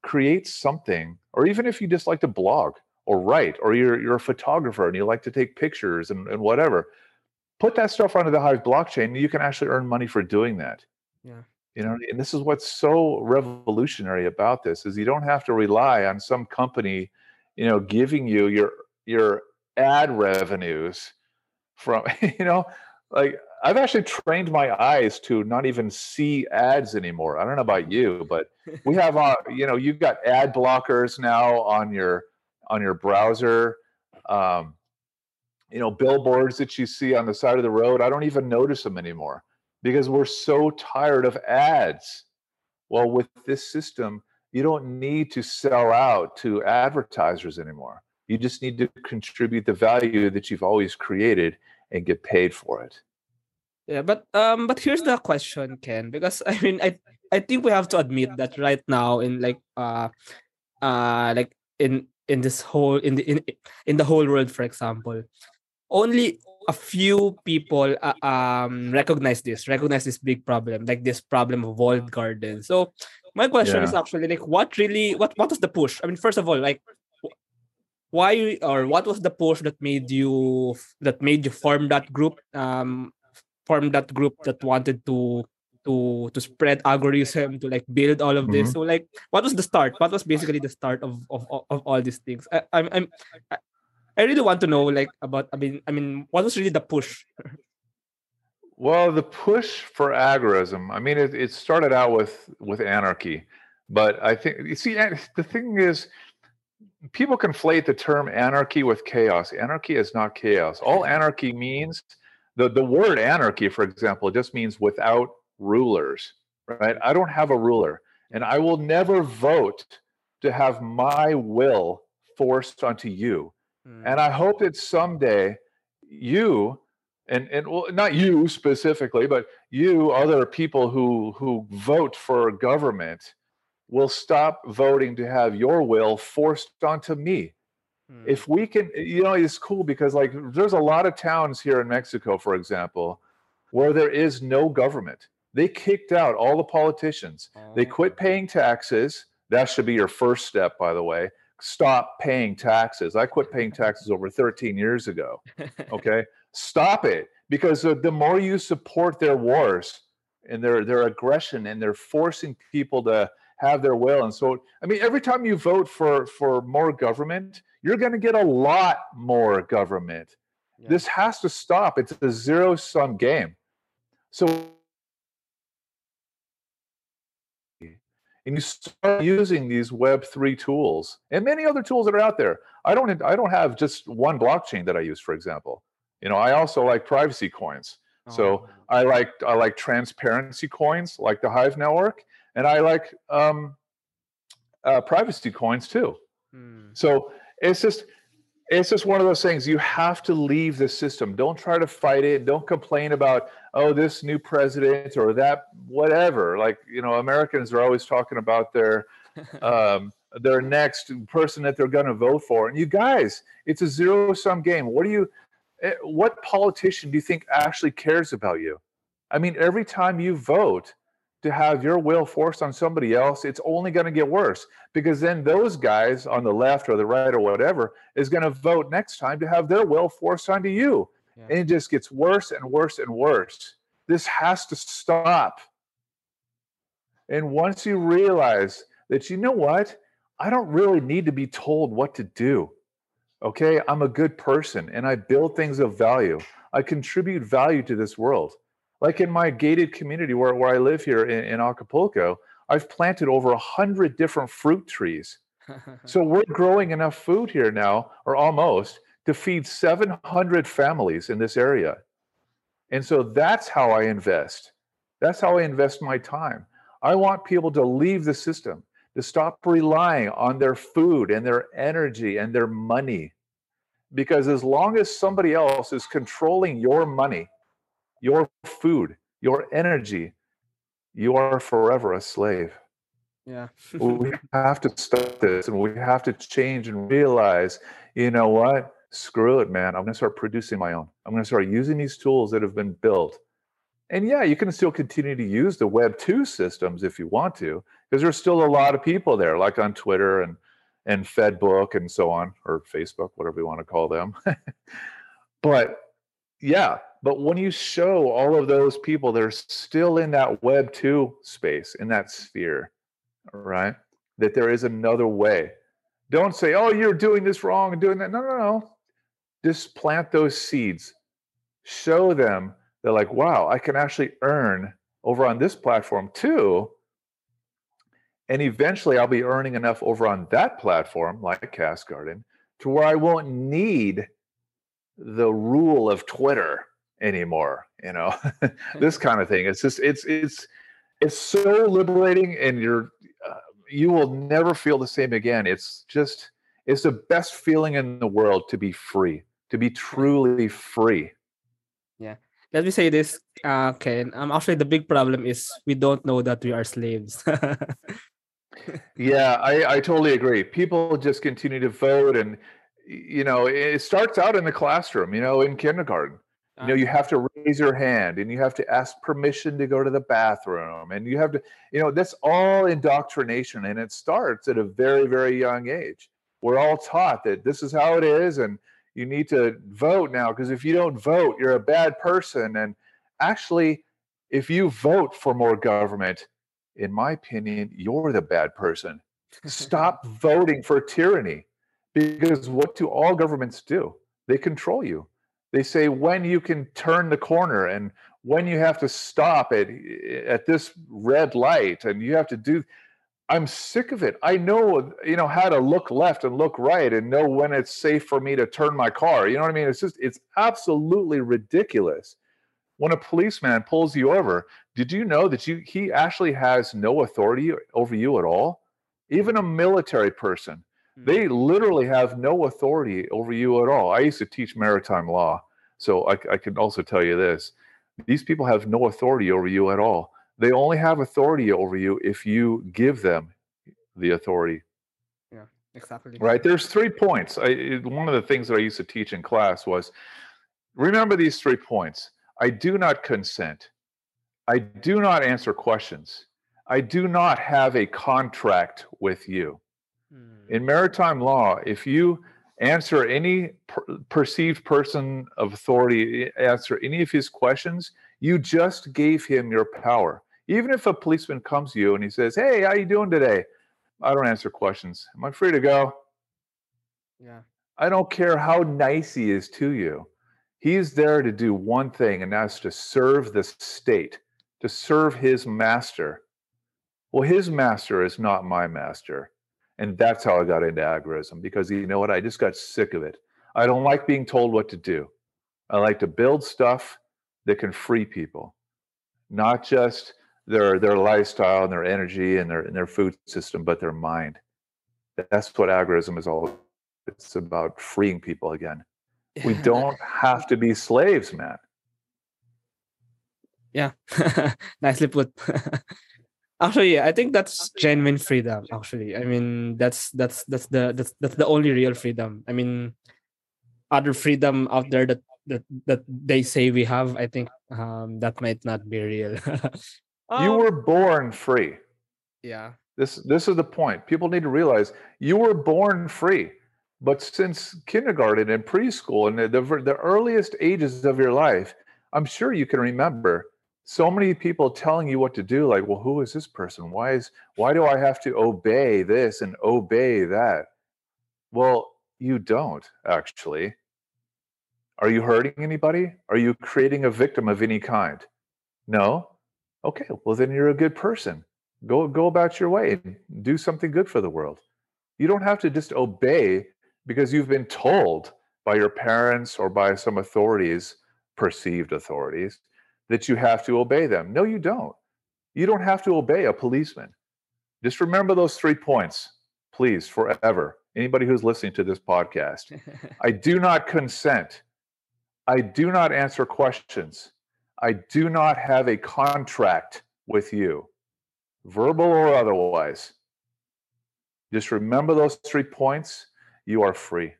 create something, or even if you just like to blog or write, or you're a photographer and you like to take pictures and whatever, put that stuff onto the Hive blockchain, you can actually earn money for doing that. Yeah. You know, and this is what's so revolutionary about this is you don't have to rely on some company, you know, giving you your ad revenues from, you know, like I've actually trained my eyes to not even see ads anymore. I don't know about you, but we have, you know, you've got ad blockers now on your browser, you know, billboards that you see on the side of the road. I don't even notice them anymore. Because we're so tired of ads. Well, with this system, you don't need to sell out to advertisers anymore. You just need to contribute the value that you've always created and get paid for it. Yeah, but here's the question, Ken, because I mean, I think we have to admit that right now in like in this whole in the whole world, for example, only a few people recognize this big problem, like this problem of walled garden. So my question is actually like, what was the push? I mean, first of all, like why or what was the push that made you form that group that wanted to to spread agorism, to like build all of this. So like, what was the start? What was basically the start of all these things? I really want to know like about, I mean, what was really the push? Well, the push for agorism, I mean, it started out with anarchy, but I think, you see, the thing is, people conflate the term anarchy with chaos. Anarchy is not chaos. All anarchy means, the word anarchy, for example, just means without rulers, right? I don't have a ruler, and I will never vote to have my will forced onto you. And I hope that someday you, and well, not you specifically, but you, other people who vote for government, will stop voting to have your will forced onto me. If we can, you know, it's cool because like there's a lot of towns here in Mexico, for example, where there is no government. They kicked out all the politicians. They quit paying taxes. That should be your first step, by the way. Stop paying taxes. I quit paying taxes over 13 years ago. Okay. Stop it, because the more you support their wars and their aggression, and they're forcing people to have their will. And so, I mean, every time you vote for more government, you're going to get a lot more government. Yeah. This has to stop. It's a zero-sum game. So, and you start using these Web3 tools and many other tools that are out there. I don't have just one blockchain that I use, for example. You know, I also like privacy coins. So I like transparency coins, like the Hive Network, and I like privacy coins too. So it's just one of those things. You have to leave the system. Don't try to fight it. Don't complain about, oh, this new president or that, whatever. Like, you know, Americans are always talking about their next person that they're going to vote for. And you guys, it's a zero-sum game. What politician do you think actually cares about you? I mean, every time you vote to have your will forced on somebody else, it's only going to get worse, because then those guys on the left or the right or whatever is going to vote next time to have their will forced onto you. Yeah. And it just gets worse and worse and worse. This has to stop. And once you realize that, you know what? I don't really need to be told what to do. Okay, I'm a good person and I build things of value. I contribute value to this world. Like in my gated community where I live here in Acapulco, I've planted over 100 different fruit trees. So we're growing enough food here now, or almost, to feed 700 families in this area. And so that's how I invest. That's how I invest my time. I want people to leave the system, to stop relying on their food and their energy and their money. Because as long as somebody else is controlling your money, your food, your energy, you are forever a slave. Yeah. We have to stop this, and we have to change and realize, you know what? Screw it, man. I'm going to start producing my own. I'm going to start using these tools that have been built. And yeah, you can still continue to use the Web 2 systems if you want to, because there's still a lot of people there, like on Twitter and Fedbook and so on, or Facebook, whatever you want to call them. But yeah. But when you show all of those people that are still in that Web 2 space, in that sphere, right, that there is another way. Don't say, oh, you're doing this wrong and doing that. No, no, no. Just plant those seeds. Show them. They're like, wow, I can actually earn over on this platform too. And eventually I'll be earning enough over on that platform, like Cast Garden, to where I won't need the rule of Twitter anymore, you know. This kind of thing, it's just it's so liberating, and you're you will never feel the same again. It's the best feeling in the world to be free, to be truly free. Yeah, let me say this, Ken, actually the big problem is we don't know that we are slaves. Yeah, I totally agree. People just continue to vote, and you know, it starts out in the classroom, you know, in kindergarten. You know, you have to raise your hand, and you have to ask permission to go to the bathroom, and you have to, you know, that's all indoctrination, and it starts at a very, very young age. We're all taught that this is how it is, and you need to vote now, because if you don't vote, you're a bad person. And actually, If you vote for more government, in my opinion, you're the bad person. Stop voting for tyranny, because what do all governments do? They control you. They say when you can turn the corner and when you have to stop at this red light and you have to do. I'm sick of it. I know, how to look left and look right and know when it's safe for me to turn my car. You know what I mean? It's absolutely ridiculous. When a policeman pulls you over, did you know that he actually has no authority over you at all? Even a military person, they literally have no authority over you at all. I used to teach maritime law, so I can also tell you this. These people have no authority over you at all. They only have authority over you if you give them the authority. Yeah, exactly. Right? There's 3 points. One of the things that I used to teach in class was, remember these 3 points. I do not consent. I do not answer questions. I do not have a contract with you. In maritime law, if you answer any perceived person of authority, answer any of his questions, you just gave him your power. Even if a policeman comes to you and he says, hey, how you doing today? I don't answer questions. Am I free to go? Yeah. I don't care how nice he is to you. He's there to do one thing, and that's to serve the state, to serve his master. Well, his master is not my master. And that's how I got into agorism, because you know what? I just got sick of it. I don't like being told what to do. I like to build stuff that can free people, not just their lifestyle and their energy and their food system, but their mind. That's what agorism is all about. It's about freeing people again. We don't have to be slaves, man. Yeah, nicely put. Actually, yeah, I think that's genuine freedom. Actually, I mean, that's the only real freedom. I mean, other freedom out there that they say we have, I think that might not be real. You were born free. Yeah. This is the point. People need to realize you were born free. But since kindergarten and preschool and the earliest ages of your life, I'm sure you can remember so many people telling you what to do. Like, well, who is this person? Why do I have to obey this and obey that? Well, you don't actually. Are you hurting anybody? Are you creating a victim of any kind? No? Okay, well, then you're a good person. Go about your way and do something good for the world. You don't have to just obey because you've been told by your parents or by some authorities, perceived authorities, that you have to obey them. No, you don't. You don't have to obey a policeman. Just remember those 3 points, please, forever. Anybody who's listening to this podcast. I do not consent. I do not answer questions. I do not have a contract with you, verbal or otherwise. Just remember those 3 points. You are free.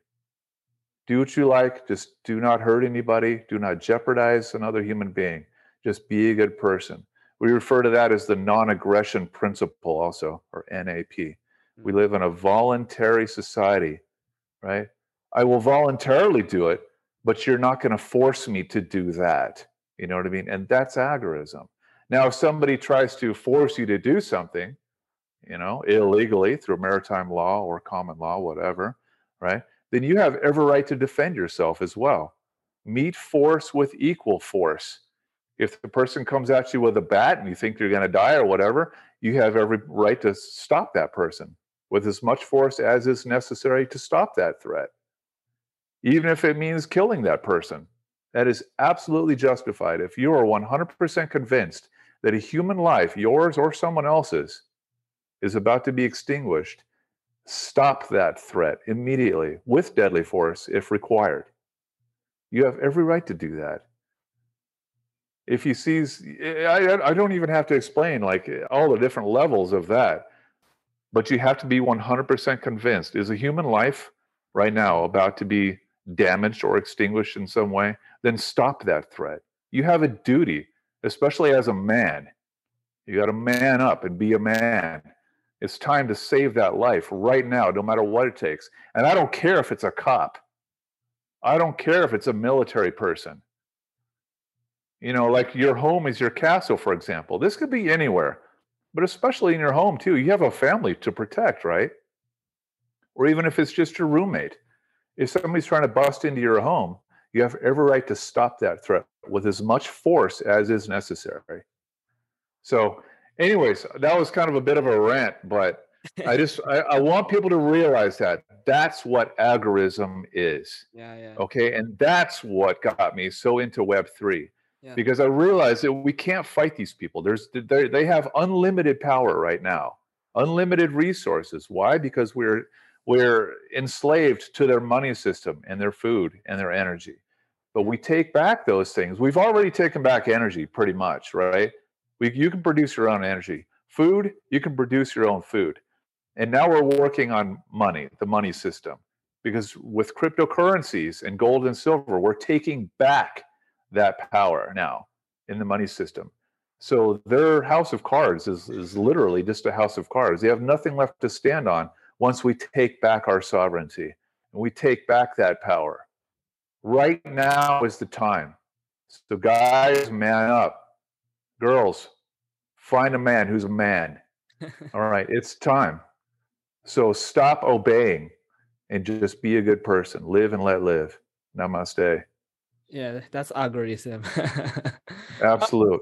Do what you like. Just do not hurt anybody. Do not jeopardize another human being. Just be a good person. We refer to that as the non-aggression principle also, or NAP. We live in a voluntary society, right? I will voluntarily do it, but you're not going to force me to do that. You know what I mean? And that's agorism. Now, if somebody tries to force you to do something, illegally through maritime law or common law, whatever, right? Then you have every right to defend yourself as well. Meet force with equal force. If the person comes at you with a bat and you think you're going to die or whatever, you have every right to stop that person with as much force as is necessary to stop that threat. Even if it means killing that person, that is absolutely justified. If you are 100% convinced that a human life, yours or someone else's, is about to be extinguished, stop that threat immediately with deadly force if required. You have every right to do that. If he sees, I don't even have to explain like all the different levels of that, but you have to be 100% convinced. Is a human life right now about to be damaged or extinguished in some way? Then stop that threat. You have a duty, especially as a man. You got to man up and be a man. It's time to save that life right now, no matter what it takes. And I don't care if it's a cop. I don't care if it's a military person. You know, like your home is your castle, for example. This could be anywhere, but especially in your home too. You have a family to protect, right? Or even if it's just your roommate. If somebody's trying to bust into your home, you have every right to stop that threat with as much force as is necessary. So anyways, that was kind of a bit of a rant, but I want people to realize that that's what agorism is. Yeah. Okay. And that's what got me so into Web3, because I realized that we can't fight these people. They have unlimited power right now, unlimited resources. Why? Because we're enslaved to their money system and their food and their energy. But we take back those things. We've already taken back energy pretty much, right? You can produce your own energy. Food, you can produce your own food. And now we're working on money, the money system. Because with cryptocurrencies and gold and silver, we're taking back that power now in the money system. So their house of cards is literally just a house of cards. They have nothing left to stand on once we take back our sovereignty and we take back that power. Right now is the time. So guys, man up. Girls, find a man who's a man. All right, it's time. So stop obeying and just be a good person. Live and let live. Namaste. Yeah, that's agorism. Absolute.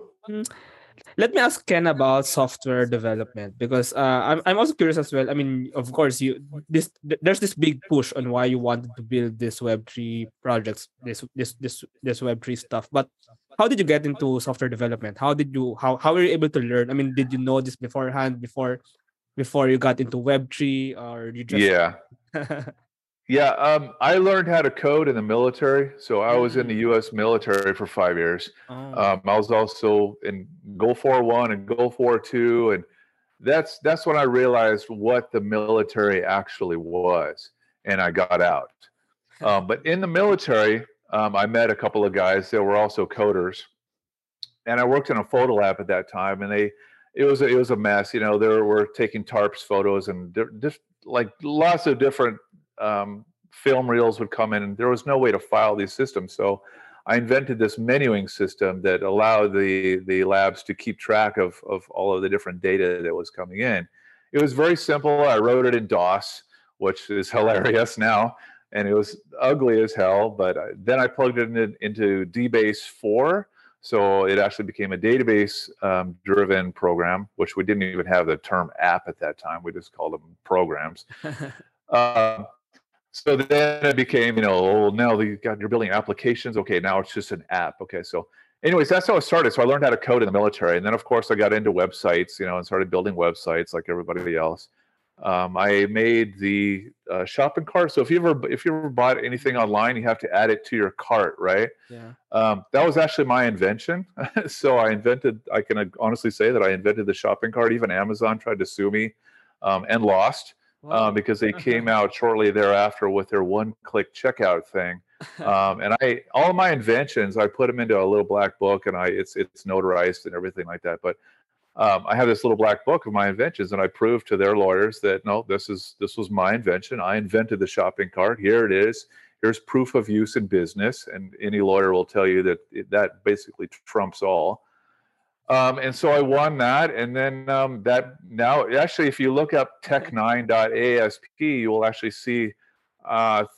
Let me ask Ken about software development, because I'm also curious as well. I mean, of course, there's this big push on why you wanted to build this Web3 projects, this Web3 stuff. But how did you get into software development? How were you able to learn? I mean, did you know this beforehand before you got into Web3, or you just I learned how to code in the military. So I was in the U.S. military for 5 years. I was also in Gulf War I and Gulf War II, and that's when I realized what the military actually was, and I got out. But in the military, I met a couple of guys that were also coders, and I worked in a photo lab at that time. And it was a mess. You know, they were taking tarps photos, and just like lots of different. Film reels would come in, and there was no way to file these systems. So I invented this menuing system that allowed the labs to keep track of all of the different data that was coming in. It was very simple. I wrote it in DOS, which is hilarious now, and it was ugly as hell. But then I plugged it into DBase 4, so it actually became a database-driven program, which we didn't even have the term app at that time. We just called them programs. So then it became, now you're building applications. Okay, now it's just an app. Okay, so anyways, that's how it started. So I learned how to code in the military. And then, of course, I got into websites, and started building websites like everybody else. I made the shopping cart. So if you ever bought anything online, you have to add it to your cart, right? Yeah. That was actually my invention. So I can honestly say that I invented the shopping cart. Even Amazon tried to sue me and lost. Because they came out shortly thereafter with their one-click checkout thing, and all my inventions, I put them into a little black book, and it's notarized and everything like that. But I have this little black book of my inventions, and I proved to their lawyers that no, this was my invention. I invented the shopping cart. Here it is. Here's proof of use in business, and any lawyer will tell you that that basically trumps all. And so I won that, and then that now actually, if you look up tech9.asp, you will actually see.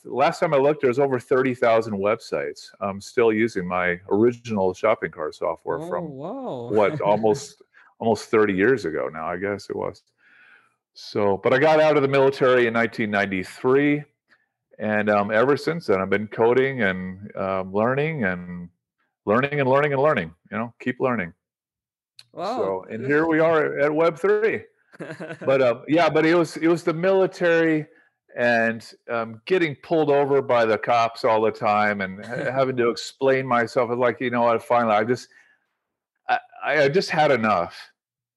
Last time I looked, there's over 30,000 websites. I'm still using my original shopping cart software from what almost 30 years ago now, I guess it was. So, but I got out of the military in 1993, and ever since then, I've been coding and learning. Keep learning. Wow. So, and here we are at Web3. But but it was the military and getting pulled over by the cops all the time and having to explain myself. Like, I just had enough.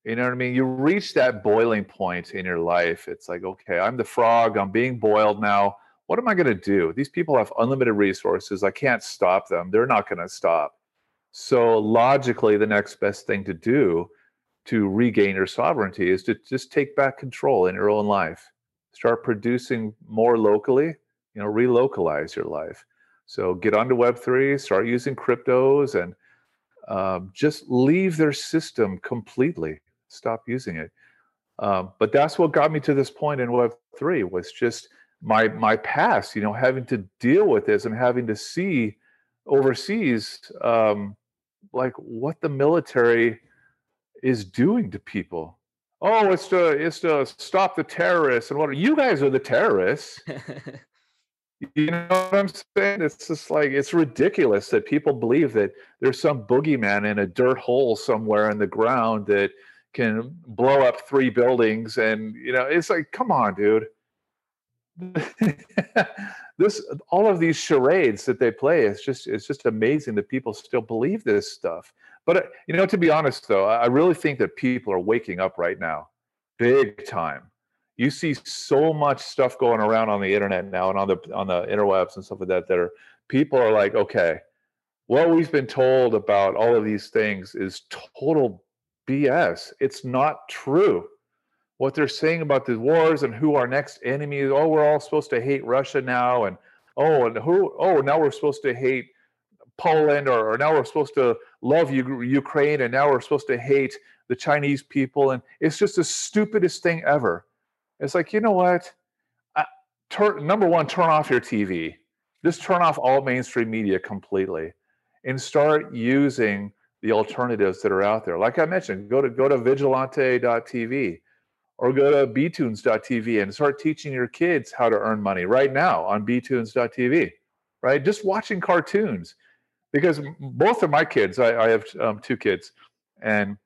You know what I mean? You reach that boiling point in your life. It's like, okay, I'm the frog. I'm being boiled now. What am I going to do? These people have unlimited resources. I can't stop them. They're not going to stop. So logically, the next best thing to do to regain your sovereignty is to just take back control in your own life. Start producing more locally, relocalize your life. So get onto Web3, start using cryptos and just leave their system completely, stop using it. But that's what got me to this point in Web3 was just my past, you know, having to deal with this and having to see overseas, like what the military is doing to people. Oh, it's to stop the terrorists and what you guys are the terrorists. You know what I'm saying? It's just like, it's ridiculous that people believe that there's some boogeyman in a dirt hole somewhere in the ground that can blow up 3 buildings. And, you know, it's like, come on, dude. All of these charades that they play, it's just amazing that people still believe this stuff. But, you know, to be honest, though, I really think that people are waking up right now, big time. You see so much stuff going around on the internet now and on the interwebs and stuff like that, people are like, okay, what we've been told about all of these things is total BS. It's not true. What they're saying about the wars and who our next enemy is, oh, we're all supposed to hate Russia now, now we're supposed to hate Poland, or now we're supposed to love Ukraine, and now we're supposed to hate the Chinese people. And it's just the stupidest thing ever. It's like, you know what? Number one, turn off your TV. Just turn off all mainstream media completely and start using the alternatives that are out there. Like I mentioned, go to Vigilante.tv or go to Btoons.tv and start teaching your kids how to earn money right now on Btoons.tv, right? Just watching cartoons. Because both of my kids, I have 2 kids, and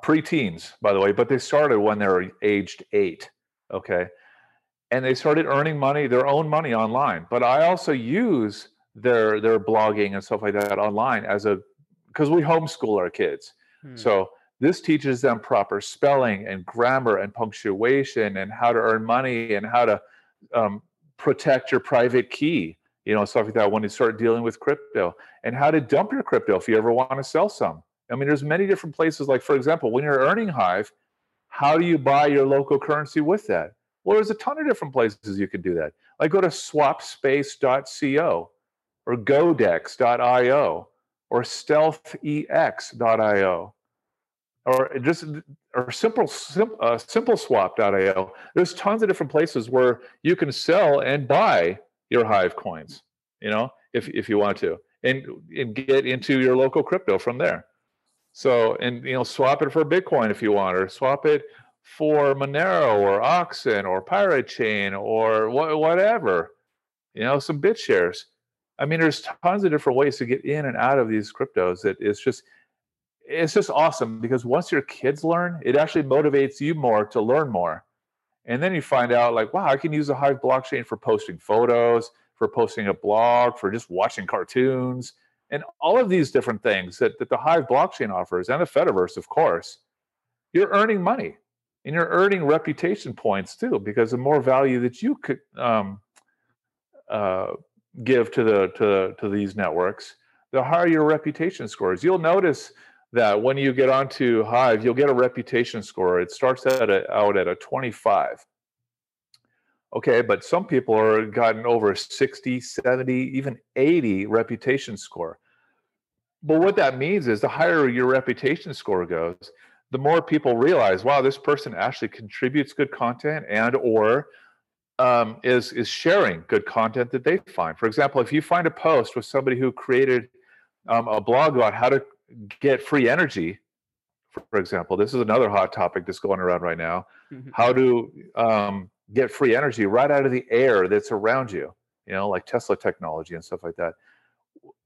pre-teens, by the way, but they started when they were aged 8, okay? And they started earning money, their own money online. But I also use their blogging and stuff like that online because we homeschool our kids. So this teaches them proper spelling and grammar and punctuation and how to earn money and how to protect your private key, you know, stuff like that when you start dealing with crypto, and how to dump your crypto if you ever want to sell some. I mean, there's many different places. Like, for example, when you're earning Hive, how do you buy your local currency with that? Well, there's a ton of different places you can do that. Like, go to swapspace.co or godex.io or stealthex.io or simpleswap.io. There's tons of different places where you can sell and buy your Hive coins, you know, if you want to, and get into your local crypto from there. So, and, you know, swap it for Bitcoin if you want, or swap it for Monero or Oxen or Pirate Chain or whatever, you know, some bit shares. I mean, there's tons of different ways to get in and out of these cryptos. It's just awesome, because once your kids learn, it actually motivates you more to learn more. And then you find out, like, wow, I can use the Hive blockchain for posting photos, for posting a blog, for just watching cartoons. And all of these different things that the Hive blockchain offers, and the Fediverse, of course, you're earning money, and you're earning reputation points too, because the more value that you could give to these networks, the higher your reputation scores. You'll notice that when you get onto Hive, you'll get a reputation score. It starts out at a 25. Okay, but some people are gotten over 60, 70, even 80 reputation score. But what that means is the higher your reputation score goes, the more people realize, wow, this person actually contributes good content and or is sharing good content that they find. For example, if you find a post with somebody who created a blog about how to get free energy, for example, this is another hot topic that's going around right now, how to get free energy right out of the air that's around you, you know, like Tesla technology and stuff like that.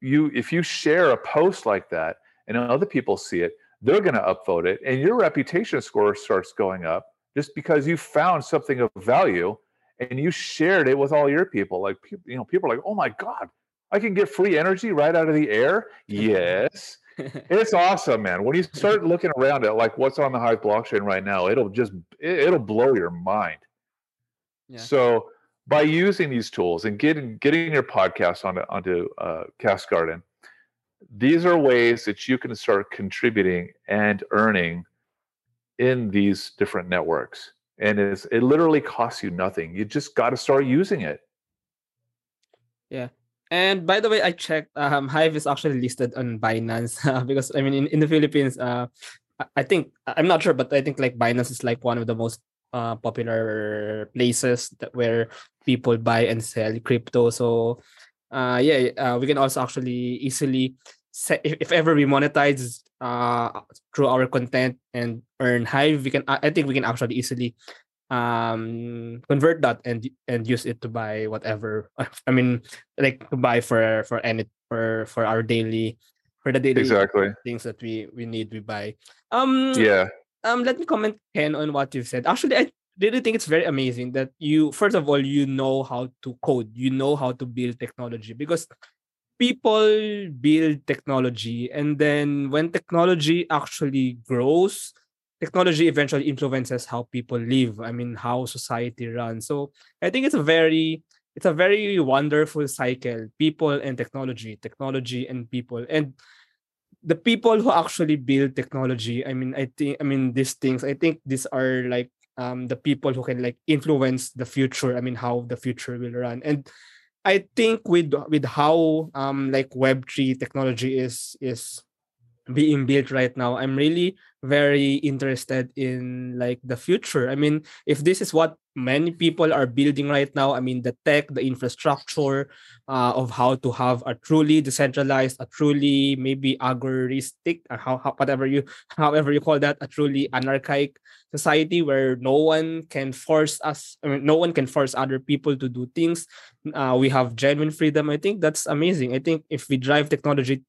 If you share a post like that and other people see it, they're going to upvote it, and your reputation score starts going up just because you found something of value and you shared it with all your people. Like, you know, people are like, oh my God, I can get free energy right out of the air? Yes. It's awesome, man. When you start looking around at like what's on the Hive blockchain right now, it'll blow your mind. Yeah. So by using these tools and getting your podcast onto Cast Garden, these are ways that you can start contributing and earning in these different networks. And it literally costs you nothing. You just got to start using it. Yeah. And by the way, I checked, Hive is actually listed on Binance because, I mean, in the Philippines, I think, I'm not sure, but I think like Binance is like one of the most popular places that where people buy and sell crypto. So we can also actually easily, if ever we monetize through our content and earn Hive, we can, I think we can actually easily convert that and use it to buy whatever. I mean, like to buy for our daily, for the daily things that we need, we buy. Let me comment, Ken, on what you've said. Actually, I really think it's very amazing that you, first of all, you know how to code. You know how to build technology, because people build technology. And then when technology actually grows, technology eventually influences how people live. I mean, how society runs. So I think it's a very wonderful cycle. People and technology and people. And the people who actually build technology, I think these are like the people who can like influence the future. I mean, how the future will run. And I think with how like Web3 technology is being built right now, I'm really very interested in like the future. I mean, if this is what many people are building right now, I mean, the tech, the infrastructure of how to have a truly decentralized, a truly maybe agoristic, or however you call that, a truly anarchic society where no one can force us, I mean, no one can force other people to do things. We have genuine freedom. I think that's amazing. I think if we drive technology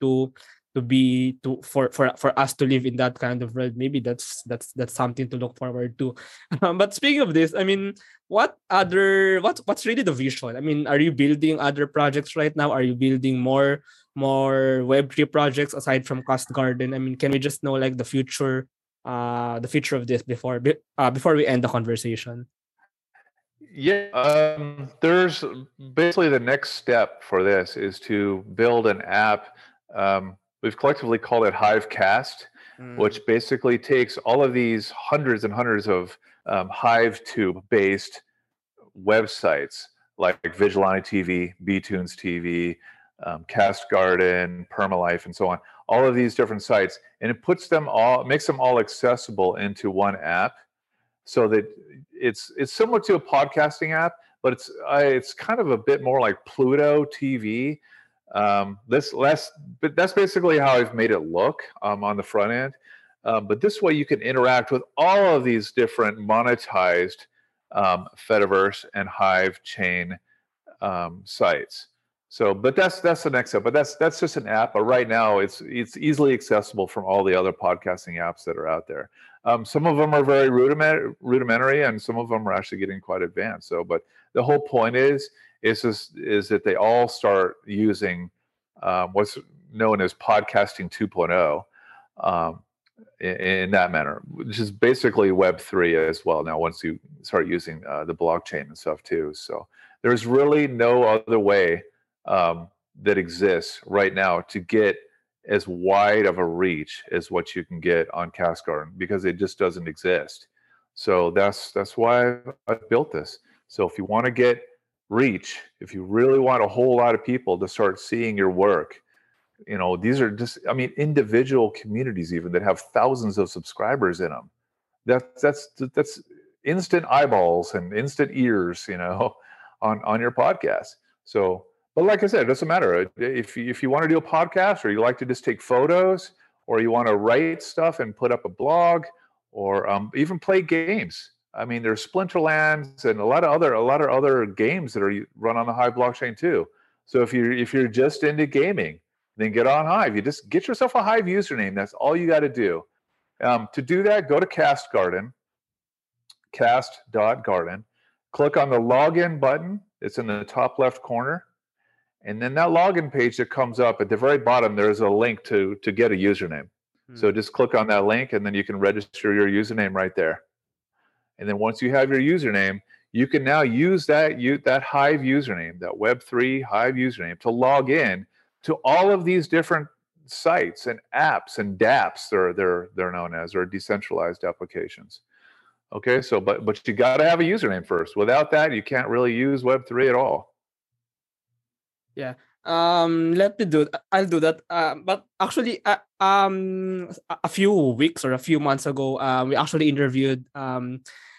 for us to live in that kind of world, maybe that's something to look forward to. But speaking of this, I mean, what's really the vision? I mean, are you building other projects right now? Are you building more Web3 projects aside from Cast Garden? I mean, can we just know like the future of this before we end the conversation? Yeah, there's basically, the next step for this is to build an app. We've collectively called it HiveCast, which basically takes all of these hundreds and hundreds of HiveTube-based websites like Vigilante.tv, Btoons.tv, Cast Garden, Permalife, and so on. All of these different sites, and it puts them all, makes them all accessible into one app, so that it's similar to a podcasting app, but it's kind of a bit more like Pluto TV. But that's basically how I've made it look on the front end. But this way, you can interact with all of these different monetized Fediverse and Hive chain sites. So, but that's the next step. But that's just an app. But right now, it's easily accessible from all the other podcasting apps that are out there. Some of them are very rudimentary, and some of them are actually getting quite advanced. So, but the whole point is that they all start using what's known as podcasting 2.0 in that manner, which is basically Web3 as well now, once you start using the blockchain and stuff too. So there's really no other way that exists right now to get as wide of a reach as what you can get on Cast Garden, because it just doesn't exist. So that's why I built this. So if you want to get reach, if you really want a whole lot of people to start seeing your work, you know, these are just, I mean, individual communities even that have thousands of subscribers in them. That's instant eyeballs and instant ears, you know, on your podcast. So, but like I said, it doesn't matter if you want to do a podcast, or you like to just take photos, or you want to write stuff and put up a blog, or even play games. I mean, there's Splinterlands and a lot of other games that are run on the Hive blockchain too. So if you're just into gaming, then get on Hive. You just get yourself a Hive username. That's all you got to do. To do that, go to Cast Garden, cast.garden, click on the login button. It's in the top left corner, and then that login page that comes up at the very bottom, there's a link to get a username. So just click on that link, and then you can register your username right there. And then once you have your username, you can now use that Hive username, that Web3 Hive username, to log in to all of these different sites and apps and dApps, they're known as, or decentralized applications. Okay, so but you got to have a username first. Without that, you can't really use Web3 at all. Yeah, Let me do. I'll do that. But actually, a few weeks or a few months ago, we actually interviewed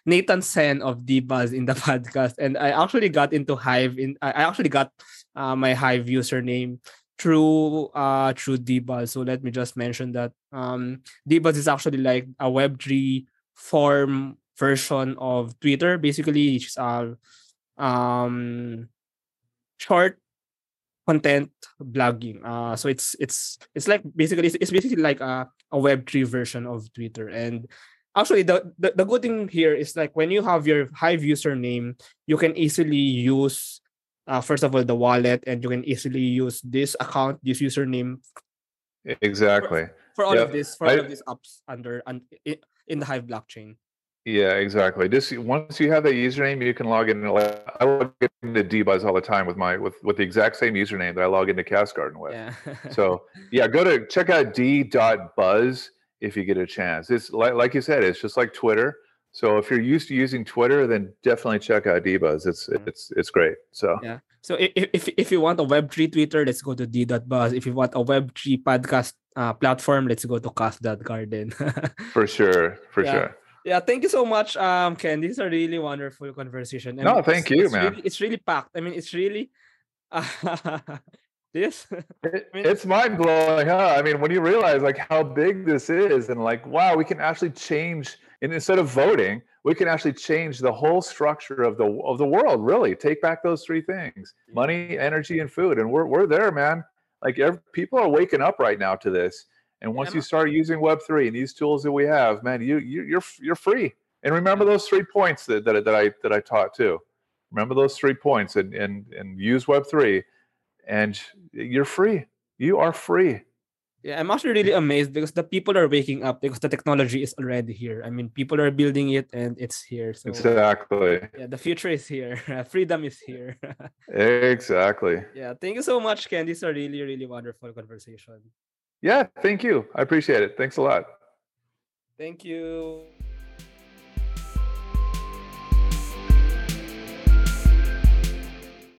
Nathan Sen of D.Buzz in the podcast, and I actually got into Hive. I actually got my Hive username through D.Buzz. So let me just mention that D.Buzz is actually like a Web3 form version of Twitter. Basically, it's short content blogging. So it's like basically like a Web3 version of Twitter. And actually the good thing here is like when you have your Hive username, you can easily use first of all the wallet, and you can easily use this account, this username. Exactly. For all of this, for all of these apps under in the Hive blockchain. Yeah, exactly. Just once you have that username, you can log in. I log into D.Buzz all the time with the exact same username that I log into Cast Garden with. Yeah. So yeah, go to check out d.buzz if you get a chance. It's like you said, it's just like Twitter. So if you're used to using Twitter, then definitely check out D.Buzz. It's great. So yeah. So if you want a Web3 Twitter, let's go to d.buzz. If you want a Web3 podcast platform, let's go to Cast.Garden. For sure. Yeah, thank you so much, Ken. This is a really wonderful conversation. And no, thank you, man. It's really packed. I mean, it's really this. It's mind blowing, huh? I mean, when you realize like how big this is, and like, wow, we can actually change. And instead of voting, we can actually change the whole structure of the world. Really, take back those three things: money, energy, and food. And we're there, man. Like, people are waking up right now to this. And once you start using Web3 and these tools that we have, man, you're free. And remember those 3 points that I taught too. Remember those 3 points and use Web3, and you're free. You are free. Yeah, I'm actually really amazed because the people are waking up because the technology is already here. I mean, people are building it and it's here. So, exactly. Yeah, the future is here. Freedom is here. Exactly. Yeah, thank you so much, Ken. This is a really, really wonderful conversation. Yeah, thank you. I appreciate it. Thanks a lot. Thank you.